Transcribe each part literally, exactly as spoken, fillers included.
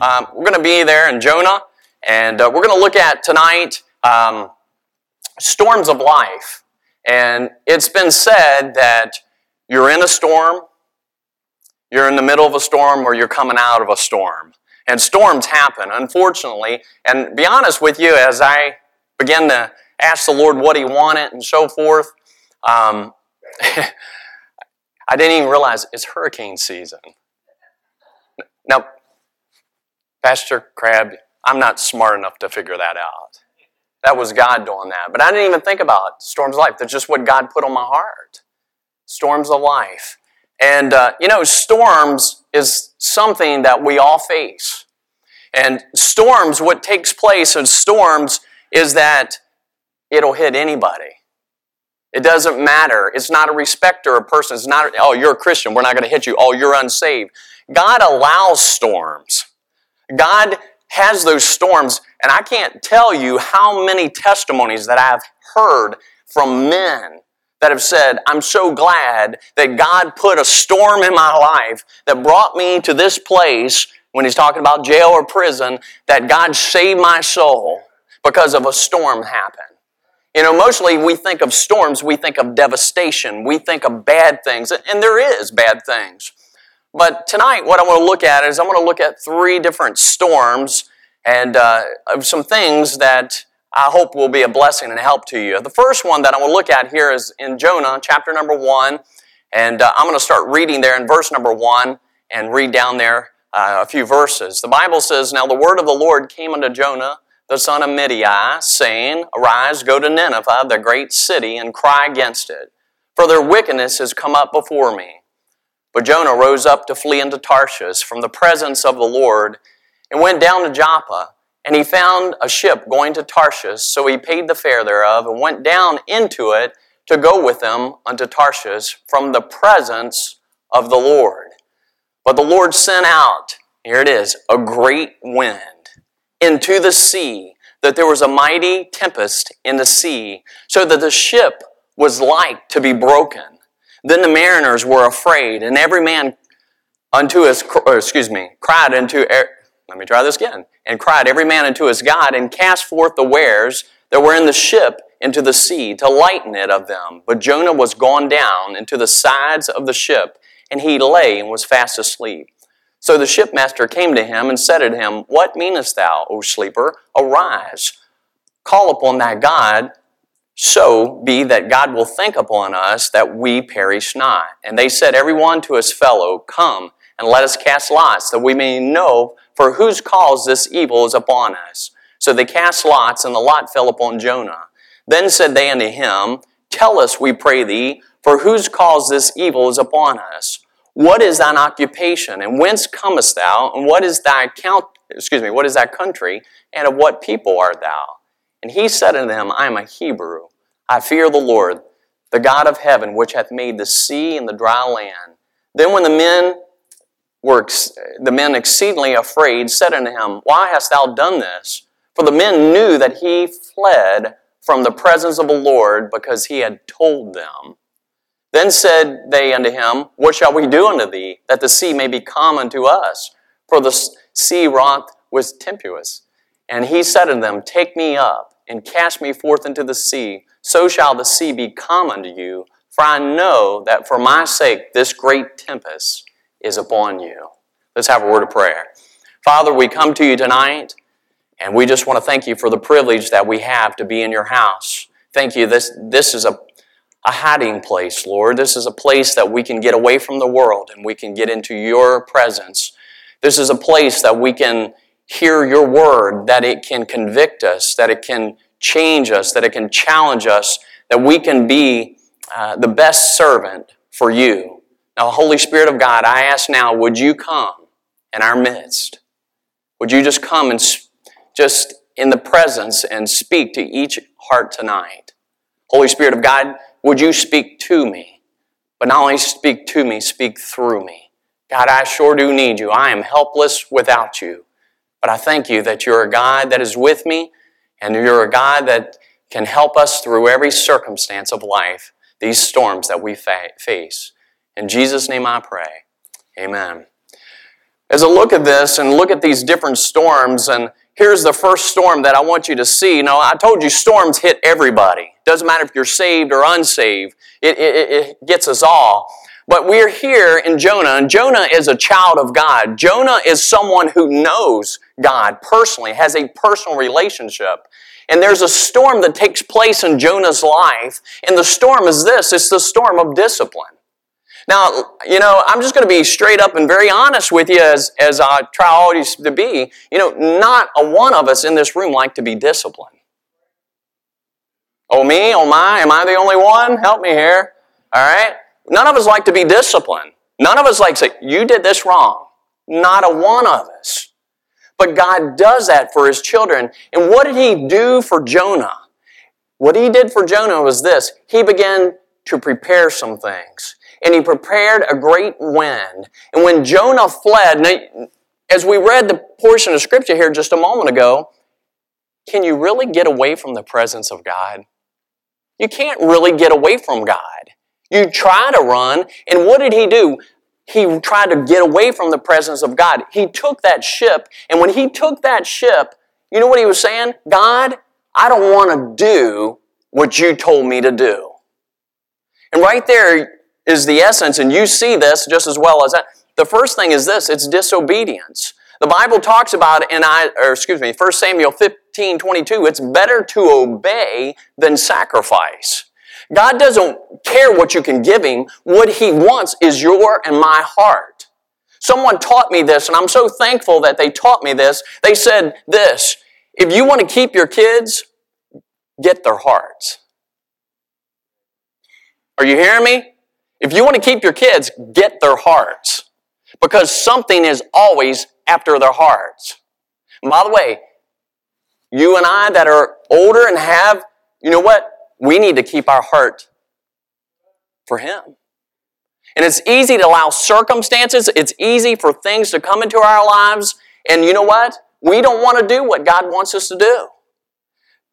Um, we're going to be there in Jonah, and uh, we're going to look at tonight um, storms of life. And it's been said that you're in a storm, you're in the middle of a storm, or you're coming out of a storm. And storms happen, unfortunately. And to be honest with you, as I began to ask the Lord what He wanted and so forth, um, I didn't even realize it's hurricane season. Now, Pastor Crabb, I'm not smart enough to figure that out. That was God doing that. But I didn't even think about storms of life. That's just what God put on my heart. Storms of life. And, uh, you know, storms is something that we all face. And storms, what takes place in storms is that it'll hit anybody. It doesn't matter. It's not a respecter of persons. It's not, oh, you're a Christian, we're not going to hit you. Oh, you're unsaved. God allows storms. God has those storms, and I can't tell you how many testimonies that I've heard from men that have said, I'm so glad that God put a storm in my life that brought me to this place, when he's talking about jail or prison, that God saved my soul because of a storm happened. You know, mostly we think of storms, we think of devastation, we think of bad things, and there is bad things. But tonight what I want to look at is I want to look at three different storms and uh, of some things that I hope will be a blessing and help to you. The first one that I want to look at here is in Jonah, chapter number one, and uh, I'm going to start reading there in verse number one and read down there uh, a few verses. The Bible says, Now the word of the Lord came unto Jonah, the son of Amittai, saying, Arise, go to Nineveh, the great city, and cry against it, for their wickedness has come up before me. But Jonah rose up to flee into Tarshish from the presence of the Lord, and went down to Joppa. And he found a ship going to Tarshish, so he paid the fare thereof, and went down into it to go with them unto Tarshish from the presence of the Lord. But the Lord sent out, here it is, a great wind into the sea, that there was a mighty tempest in the sea, so that the ship was like to be broken. Then the mariners were afraid, and every man unto his, excuse me, cried unto, let me try this again, and cried every man unto his God, and cast forth the wares that were in the ship into the sea, to lighten it of them. But Jonah was gone down into the sides of the ship, and he lay and was fast asleep. So the shipmaster came to him and said unto him, What meanest thou, O sleeper? Arise, call upon thy God, so be that God will think upon us, that we perish not. And they said, Every one to his fellow, Come, and let us cast lots, that we may know for whose cause this evil is upon us. So they cast lots, and the lot fell upon Jonah. Then said they unto him, Tell us, we pray thee, for whose cause this evil is upon us. What is thine occupation, and whence comest thou, and what is thy count, excuse me, what is thy country, and of what people art thou? And he said unto them, I am a Hebrew. I fear the Lord, the God of heaven, which hath made the sea and the dry land. Then when the men were ex- the men exceedingly afraid, said unto him, Why hast thou done this? For the men knew that he fled from the presence of the Lord, because he had told them. Then said they unto him, What shall we do unto thee, that the sea may be calm unto us? For the sea wroth was tempestuous. And he said unto them, Take me up, and cast me forth into the sea. So shall the sea be calm unto you. For I know that for my sake this great tempest is upon you. Let's have a word of prayer. Father, we come to you tonight, and we just want to thank you for the privilege that we have to be in your house. Thank you. This, this is a A hiding place, Lord. This is a place that we can get away from the world and we can get into your presence. This is a place that we can hear your word, that it can convict us, that it can change us, that it can challenge us, that we can be uh, the best servant for you. Now, Holy Spirit of God, I ask now, would you come in our midst? Would you just come and sp- just in the presence and speak to each heart tonight? Holy Spirit of God, would you speak to me? But not only speak to me, speak through me. God, I sure do need you. I am helpless without you. But I thank you that you're a God that is with me, and you're a God that can help us through every circumstance of life, these storms that we fa- face. In Jesus' name I pray. Amen. As I look at this and look at these different storms, and here's the first storm that I want you to see. Now, I told you storms hit everybody. Doesn't matter if you're saved or unsaved. It, it, it gets us all. But we're here in Jonah, and Jonah is a child of God. Jonah is someone who knows God personally, has a personal relationship. And there's a storm that takes place in Jonah's life, and the storm is this. It's the storm of discipline. Now, you know, I'm just going to be straight up and very honest with you as, as I try always to be. You know, not a one of us in this room like to be disciplined. Oh, me? Oh, my? Am I the only one? Help me here. All right? None of us like to be disciplined. None of us like to say, you did this wrong. Not a one of us. But God does that for His children. And what did He do for Jonah? What He did for Jonah was this. He began to prepare some things. And He prepared a great wind. And when Jonah fled, now, as we read the portion of Scripture here just a moment ago, can you really get away from the presence of God? You can't really get away from God. You try to run, and what did he do? He tried to get away from the presence of God. He took that ship, and when he took that ship, you know what he was saying? God, I don't want to do what you told me to do. And right there is the essence, and you see this just as well as that. The first thing is this, it's disobedience. The Bible talks about it in I, or excuse me, First Samuel fifteen twenty-two, it's better to obey than sacrifice. God doesn't care what you can give Him. What He wants is your and my heart. Someone taught me this, and I'm so thankful that they taught me this. They said this, if you want to keep your kids, get their hearts. Are you hearing me? If you want to keep your kids, get their hearts. Because something is always after their hearts. And by the way, you and I that are older and have, you know what? We need to keep our heart for Him. And it's easy to allow circumstances. It's easy for things to come into our lives. And you know what? We don't want to do what God wants us to do.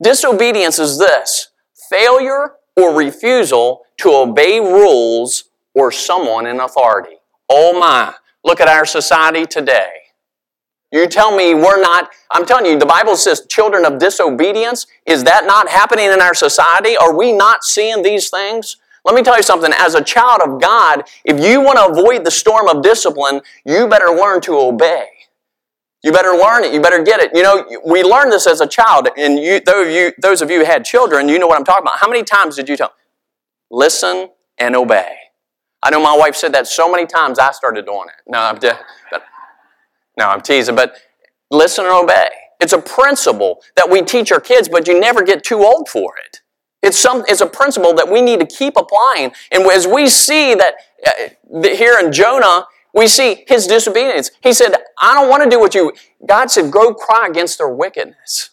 Disobedience is this. Failure or refusal to obey rules or someone in authority. Oh my, look at our society today. You tell me we're not, I'm telling you, the Bible says children of disobedience. Is that not happening in our society? Are we not seeing these things? Let me tell you something. As a child of God, if you want to avoid the storm of discipline, you better learn to obey. You better learn it. You better get it. You know, we learned this as a child, and you, those of you who had children, you know what I'm talking about. How many times did you tell them? Listen and obey. I know my wife said that so many times I started doing it. No, I'm, de- but, no, I'm teasing, but listen and obey. It's a principle that we teach our kids, but you never get too old for it. It's, some, it's a principle that we need to keep applying. And as we see that uh, here in Jonah, we see his disobedience. He said, I don't want to do what you... God said, go cry against their wickedness.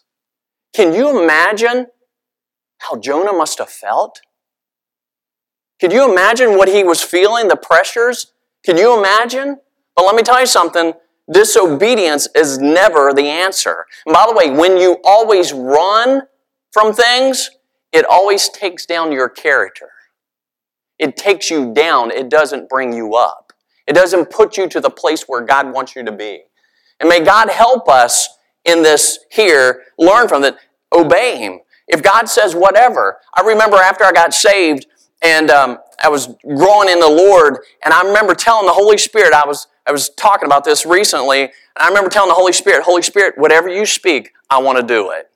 Can you imagine how Jonah must have felt? Could you imagine what he was feeling, the pressures? Could you imagine? But let me tell you something. Disobedience is never the answer. And by the way, when you always run from things, it always takes down your character. It takes you down. It doesn't bring you up. It doesn't put you to the place where God wants you to be. And may God help us in this here, learn from it, obey Him. If God says whatever. I remember after I got saved, And um, I was growing in the Lord, and I remember telling the Holy Spirit, I was I was talking about this recently, and I remember telling the Holy Spirit, Holy Spirit, whatever you speak, I want to do it.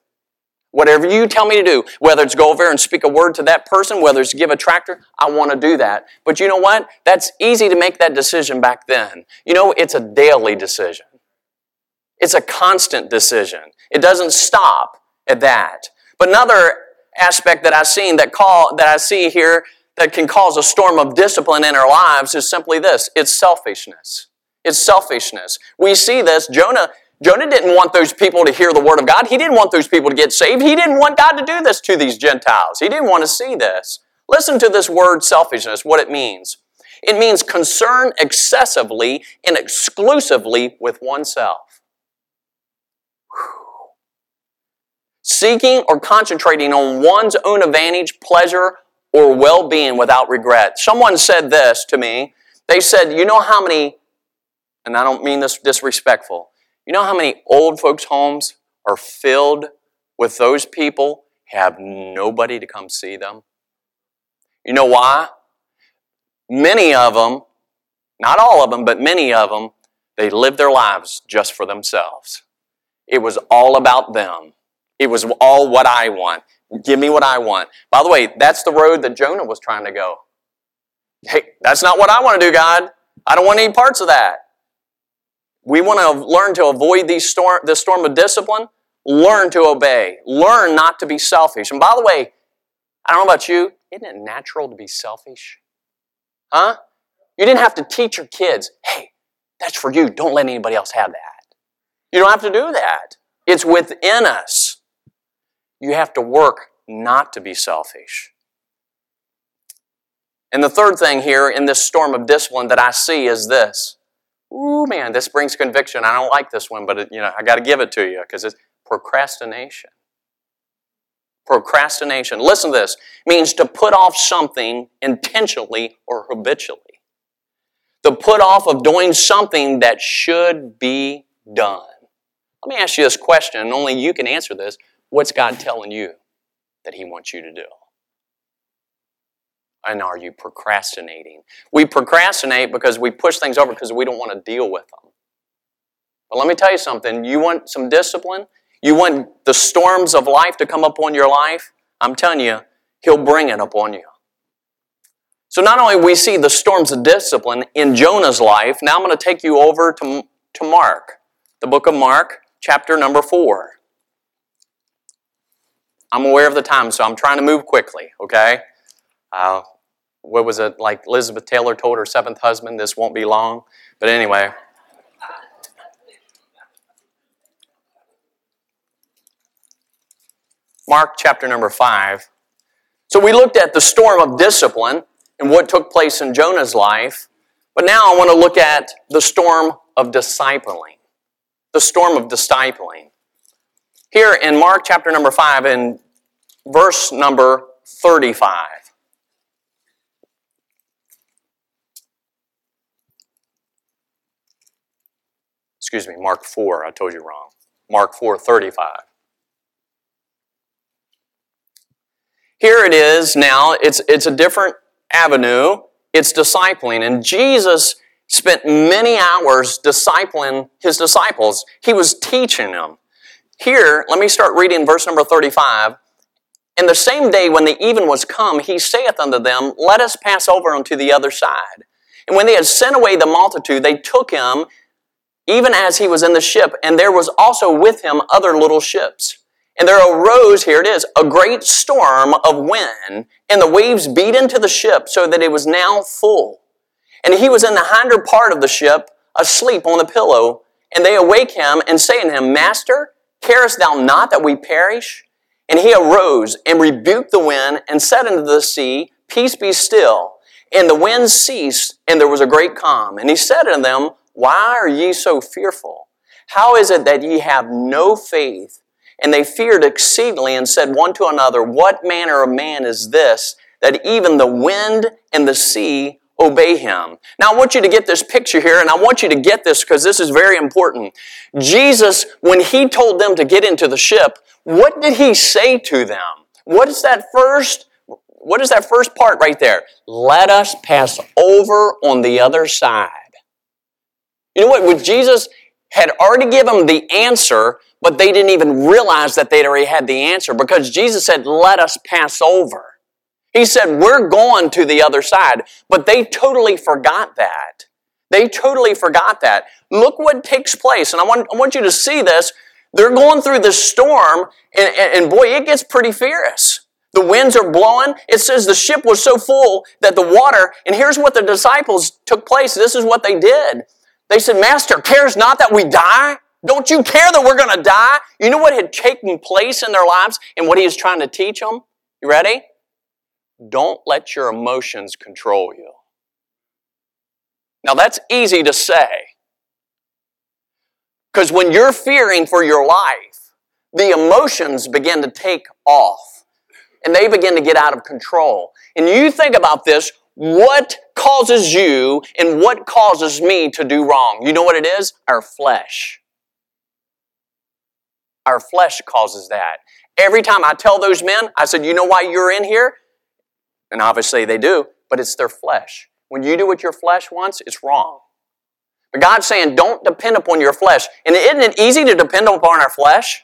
Whatever you tell me to do, whether it's go over there and speak a word to that person, whether it's give a tractor, I want to do that. But you know what? That's easy to make that decision back then. You know, it's a daily decision. It's a constant decision. It doesn't stop at that. But another aspect that I've seen that call that I see here that can cause a storm of discipline in our lives is simply this. It's selfishness. It's selfishness. We see this. Jonah, Jonah didn't want those people to hear the Word of God. He didn't want those people to get saved. He didn't want God to do this to these Gentiles. He didn't want to see this. Listen to this word selfishness, what it means. It means concern excessively and exclusively with oneself. Whew. Seeking or concentrating on one's own advantage, pleasure, or well-being without regret. Someone said this to me. They said, you know how many and I don't mean this disrespectful, you know how many old folks' homes are filled with those people have nobody to come see them? You know why? Many of them, not all of them, but many of them, they lived their lives just for themselves. It was all about them. It was all what I want. Give me what I want. By the way, that's the road that Jonah was trying to go. Hey, that's not what I want to do, God. I don't want any parts of that. We want to learn to avoid these storm, this storm of discipline. Learn to obey. Learn not to be selfish. And by the way, I don't know about you, isn't it natural to be selfish? Huh? You didn't have to teach your kids, hey, that's for you. Don't let anybody else have that. You don't have to do that. It's within us. You have to work not to be selfish. And the third thing here in this storm of discipline that I see is this. Ooh, man, this brings conviction. I don't like this one, but it, you know, I got to give it to you because it's procrastination. Procrastination, listen to this, means to put off something intentionally or habitually. The put off of doing something that should be done. Let me ask you this question, and only you can answer this. What's God telling you that He wants you to do? And are you procrastinating? We procrastinate because we push things over because we don't want to deal with them. But let me tell you something. You want some discipline? You want the storms of life to come upon your life? I'm telling you, He'll bring it upon you. So not only we see the storms of discipline in Jonah's life, now I'm going to take you over to, to Mark, the book of Mark, chapter number four. I'm aware of the time, so I'm trying to move quickly, okay? Uh, what was it, like Elizabeth Taylor told her seventh husband, this won't be long. But anyway... Mark chapter number five. So we looked at the storm of discipline and what took place in Jonah's life, but now I want to look at the storm of discipling. The storm of discipling. Here in Mark chapter number five in verse number thirty-five. Excuse me, Mark four, I told you wrong. Mark four, thirty-five. Here it is now, it's, it's a different avenue, it's discipling. And Jesus spent many hours discipling His disciples. He was teaching them. Here, let me start reading verse number thirty-five. And the same day when the even was come, He saith unto them, let us pass over unto the other side. And when they had sent away the multitude, they took Him, even as He was in the ship, and there was also with Him other little ships. And there arose, here it is, a great storm of wind, and the waves beat into the ship so that it was now full. And He was in the hinder part of the ship, asleep on the pillow. And they awake Him and say unto Him, Master, carest thou not that we perish? And He arose and rebuked the wind and said unto the sea, Peace be still. And the wind ceased, and there was a great calm. And He said unto them, Why are ye so fearful? How is it that ye have no faith? And they feared exceedingly and said one to another, What manner of man is this, that even the wind and the sea obey Him? Now I want you to get this picture here, and I want you to get this because this is very important. Jesus, when He told them to get into the ship, what did He say to them? What is that first, what is that first part right there? Let us pass over on the other side. You know what? With Jesus... had already given them the answer, but they didn't even realize that they'd already had the answer because Jesus said, let us pass over. He said, we're going to the other side, but they totally forgot that. They totally forgot that. Look what takes place, and I want, I want you to see this. They're going through this storm, and, and, and boy, it gets pretty fierce. The winds are blowing. It says the ship was so full that the water, and here's what the disciples took place. This is what they did. They said, Master, cares not that we die? Don't you care that we're going to die? You know what had taken place in their lives and what He is trying to teach them? You ready? Don't let your emotions control you. Now that's easy to say. Because when you're fearing for your life, the emotions begin to take off. And they begin to get out of control. And you think about this, what causes you and what causes me to do wrong? You know what it is? Our flesh. Our flesh causes that. Every time I tell those men, I said, you know why you're in here? And obviously they do, but it's their flesh. When you do what your flesh wants, it's wrong. But God's saying, don't depend upon your flesh. And isn't it easy to depend upon our flesh?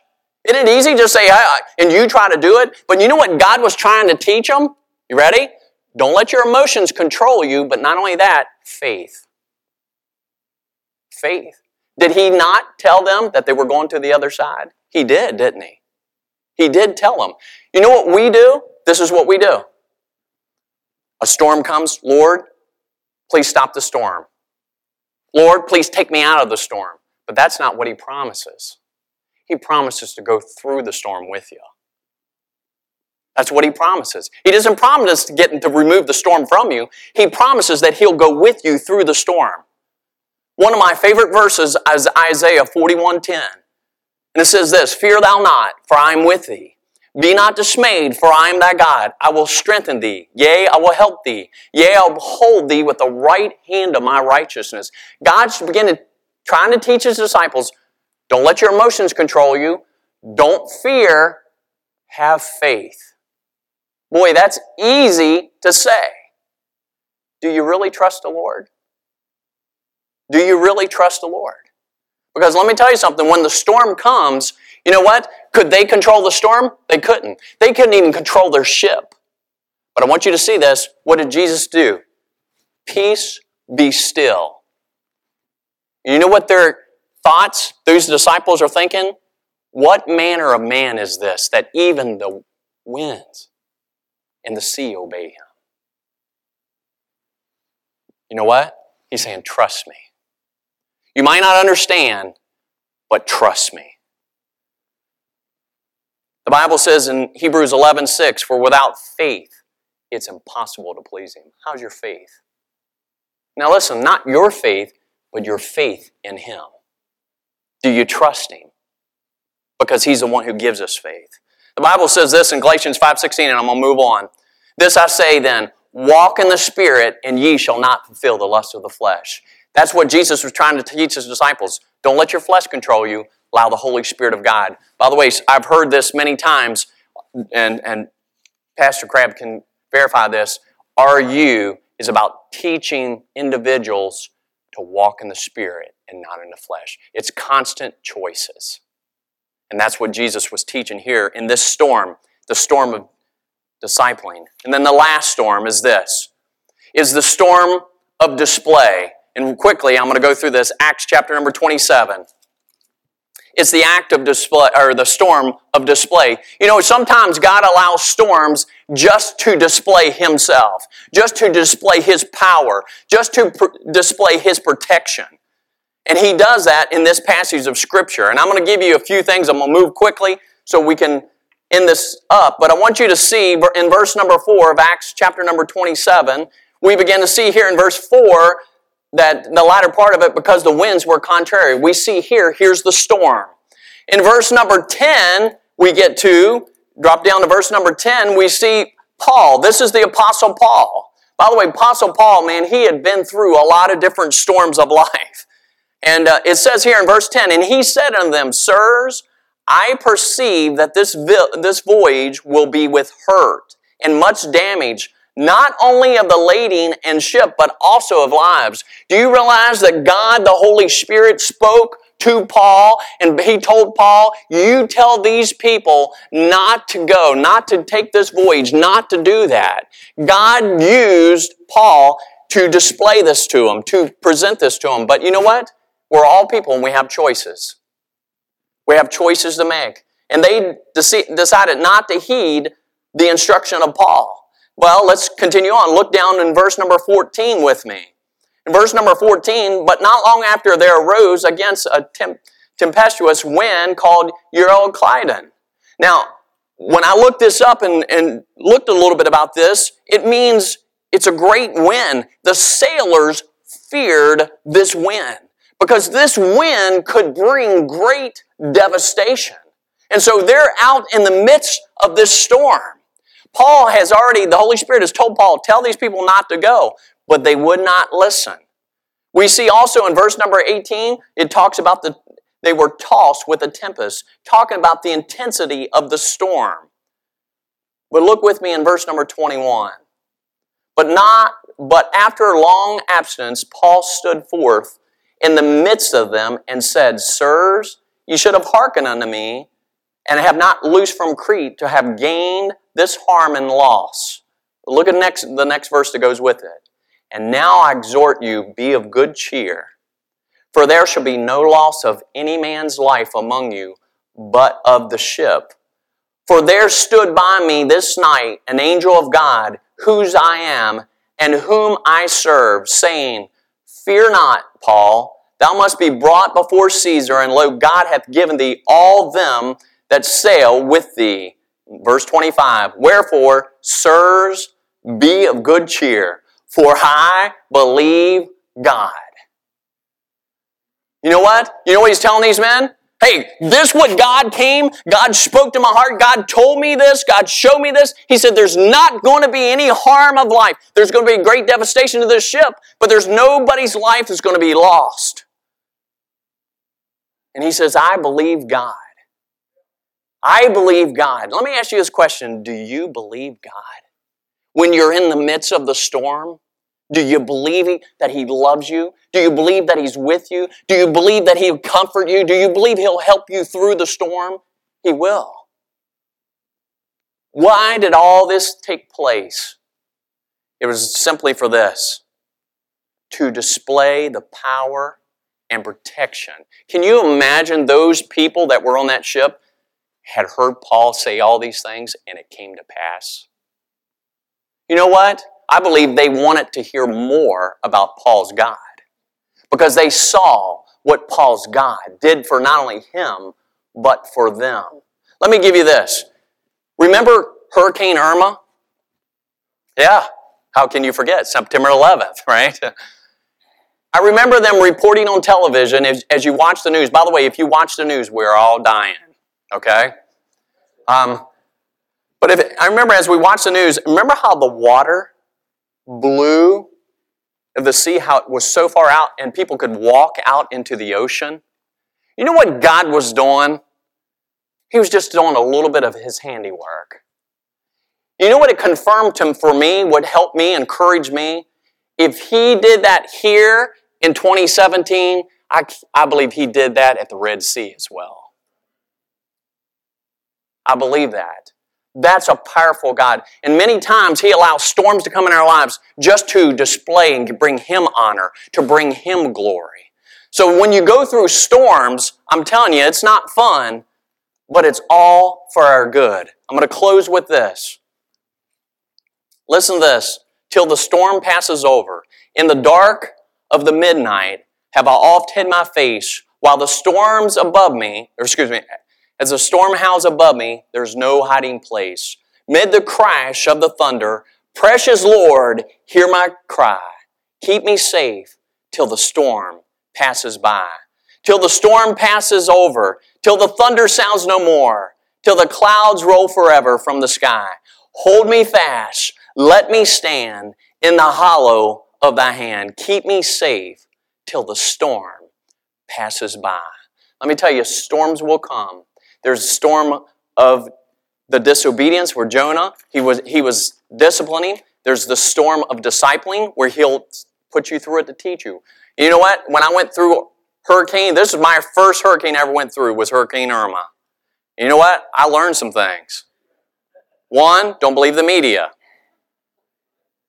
Isn't it easy to say, hey, and you try to do it? But you know what God was trying to teach them? You ready? Don't let your emotions control you, but not only that, faith. Faith. Did he not tell them that they were going to the other side? He did, didn't he? He did tell them. You know what we do? This is what we do. A storm comes. Lord, please stop the storm. Lord, please take me out of the storm. But that's not what he promises. He promises to go through the storm with you. That's what he promises. He doesn't promise to get to remove the storm from you. He promises that he'll go with you through the storm. One of my favorite verses is Isaiah forty-one ten. And it says this, fear thou not, for I am with thee. Be not dismayed, for I am thy God. I will strengthen thee. Yea, I will help thee. Yea, I will hold thee with the right hand of my righteousness. God's beginning, trying to teach his disciples, don't let your emotions control you. Don't fear. Have faith. Boy, that's easy to say. Do you really trust the Lord? Do you really trust the Lord? Because let me tell you something, when the storm comes, you know what? Could they control the storm? They couldn't. They couldn't even control their ship. But I want you to see this. What did Jesus do? Peace, be still. You know what their thoughts, those disciples are thinking? What manner of man is this that even the winds and the sea obey him? You know what? He's saying, trust me. You might not understand, but trust me. The Bible says in Hebrews eleven six, for without faith, it's impossible to please him. How's your faith? Now listen, not your faith, but your faith in him. Do you trust him? Because he's the one who gives us faith. The Bible says this in Galatians five sixteen, and I'm going to move on. This I say then, walk in the Spirit, and ye shall not fulfill the lust of the flesh. That's what Jesus was trying to teach his disciples. Don't let your flesh control you. Allow the Holy Spirit of God. By the way, I've heard this many times, and, and Pastor Crabb can verify this. R U is about teaching individuals to walk in the Spirit and not in the flesh. It's constant choices. And that's what Jesus was teaching here in this storm, the storm of discipling. And then the last storm is this, is the storm of display. And quickly, I'm going to go through this. Acts chapter number twenty-seven. It's the act of display, or the storm of display. You know, sometimes God allows storms just to display himself, just to display his power, just to pr- display his protection. And he does that in this passage of Scripture. And I'm going to give you a few things. I'm going to move quickly so we can end this up. But I want you to see in verse number four of Acts chapter number twenty-seven, we begin to see here in verse four, that the latter part of it, because the winds were contrary. We see here, here's the storm. In verse number ten, we get to, drop down to verse number ten, we see Paul. This is the Apostle Paul. By the way, Apostle Paul, man, he had been through a lot of different storms of life. And uh, it says here in verse ten, and he said unto them, sirs, I perceive that this, vi- this voyage will be with hurt and much damage, not only of the lading and ship, but also of lives. Do you realize that God, the Holy Spirit, spoke to Paul, and he told Paul, you tell these people not to go, not to take this voyage, not to do that. God used Paul to display this to him, to present this to him. But you know what? We're all people, and we have choices. We have choices to make. And they dec- decided not to heed the instruction of Paul. Well, let's continue on. Look down in verse number fourteen with me. In verse number fourteen, but not long after there arose against a temp- tempestuous wind called Euroclydon. Now, when I looked this up and, and looked a little bit about this, it means it's a great wind. The sailors feared this wind because this wind could bring great devastation. And so they're out in the midst of this storm. Paul has already, the Holy Spirit has told Paul, tell these people not to go. but they would not listen. We see also in verse number eighteen, it talks about the they were tossed with a tempest, talking about the intensity of the storm. But look with me in verse number twenty-one. But not, but after long abstinence, Paul stood forth in the midst of them and said, Sirs, you should have hearkened unto me, and have not loosed from Crete to have gained this harm and loss. Look at next, the next verse that goes with it. And now I exhort you, be of good cheer, for there shall be no loss of any man's life among you, but of the ship. For there stood by me this night an angel of God, whose I am, and whom I serve, saying, Fear not, Paul, thou must be brought before Caesar, and lo, God hath given thee all them that sail with thee. Verse twenty-five, Wherefore, sirs, be of good cheer, for I believe God. You know what? You know what he's telling these men? Hey, this what God came, God spoke to my heart, God told me this, God showed me this. He said there's not going to be any harm of life. There's going to be great devastation to this ship, but there's nobody's life that's going to be lost. And he says, I believe God. I believe God. Let me ask you this question. Do you believe God? When you're in the midst of the storm, do you believe that He loves you? Do you believe that He's with you? Do you believe that He'll comfort you? Do you believe He'll help you through the storm? He will. Why did all this take place? It was simply for this, to display the power and protection. Can you imagine those people that were on that ship had heard Paul say all these things and it came to pass? You know what? I believe they wanted to hear more about Paul's God because they saw what Paul's God did for not only him, but for them. Let me give you this. Remember Hurricane Irma? Yeah, how can you forget? September eleventh, right? I remember them reporting on television as, as you watch the news. By the way, if you watch the news, we're all dying, okay? Um, but if it, I remember as we watched the news, remember how the water blew the sea, how it was so far out, and people could walk out into the ocean. You know what God was doing? He was just doing a little bit of His handiwork. You know what it confirmed to, for me, what helped me, encouraged me? If He did that here in twenty seventeen, I, I believe He did that at the Red Sea as well. I believe that. That's a powerful God. And many times He allows storms to come in our lives just to display and bring Him honor, to bring Him glory. So when you go through storms, I'm telling you, it's not fun, but it's all for our good. I'm going to close with this. Listen to this. Till the storm passes over, in the dark of the midnight have I oft hid my face, while the storms above me, or excuse me, As the storm howls above me, there's no hiding place. Mid the crash of the thunder, precious Lord, hear my cry. Keep me safe till the storm passes by. Till the storm passes over, till the thunder sounds no more, till the clouds roll forever from the sky. Hold me fast, let me stand in the hollow of thy hand. Keep me safe till the storm passes by. Let me tell you, storms will come. There's a storm of the disobedience where Jonah, he was he was disciplining. There's the storm of discipling where He'll put you through it to teach you. You know what? When I went through hurricane, this is my first hurricane I ever went through was Hurricane Irma. You know what? I learned some things. One, don't believe the media.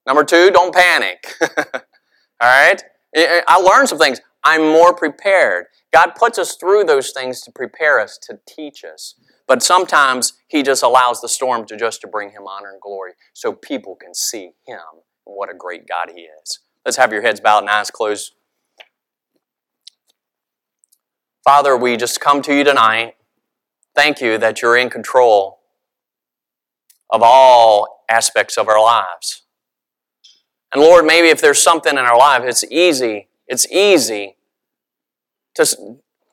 Number two, don't panic. All right? I learned some things. I'm more prepared. God puts us through those things to prepare us, to teach us. But sometimes He just allows the storm to just to bring Him honor and glory so people can see Him and what a great God He is. Let's have your heads bowed and eyes closed. Father, we just come to You tonight. Thank You that You're in control of all aspects of our lives. And Lord, maybe if there's something in our life, it's easy, it's easy To,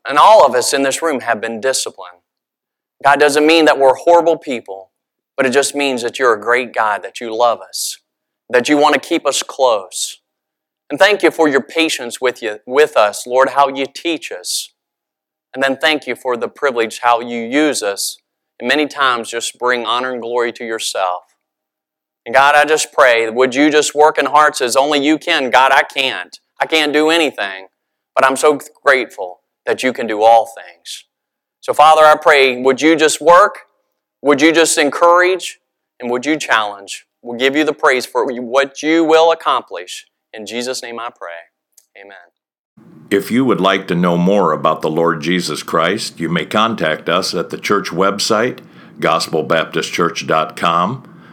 and all of us in this room have been disciplined. God doesn't mean that we're horrible people, but it just means that You're a great God, that You love us, that You want to keep us close, And thank you for your patience with you, with us, Lord, how you teach us. And then thank you for the privilege, how you use us. And many times just bring honor and glory to yourself. And God, I just pray, would you just work in hearts as only you can? God, I can't. I can't do anything. But I'm so grateful that you can do all things. So Father, I pray, would you just work? Would you just encourage? And would you challenge? We'll give you the praise for what you will accomplish. In Jesus' name I pray. Amen. If you would like to know more about the Lord Jesus Christ, you may contact us at the church website, gospel baptist church dot com,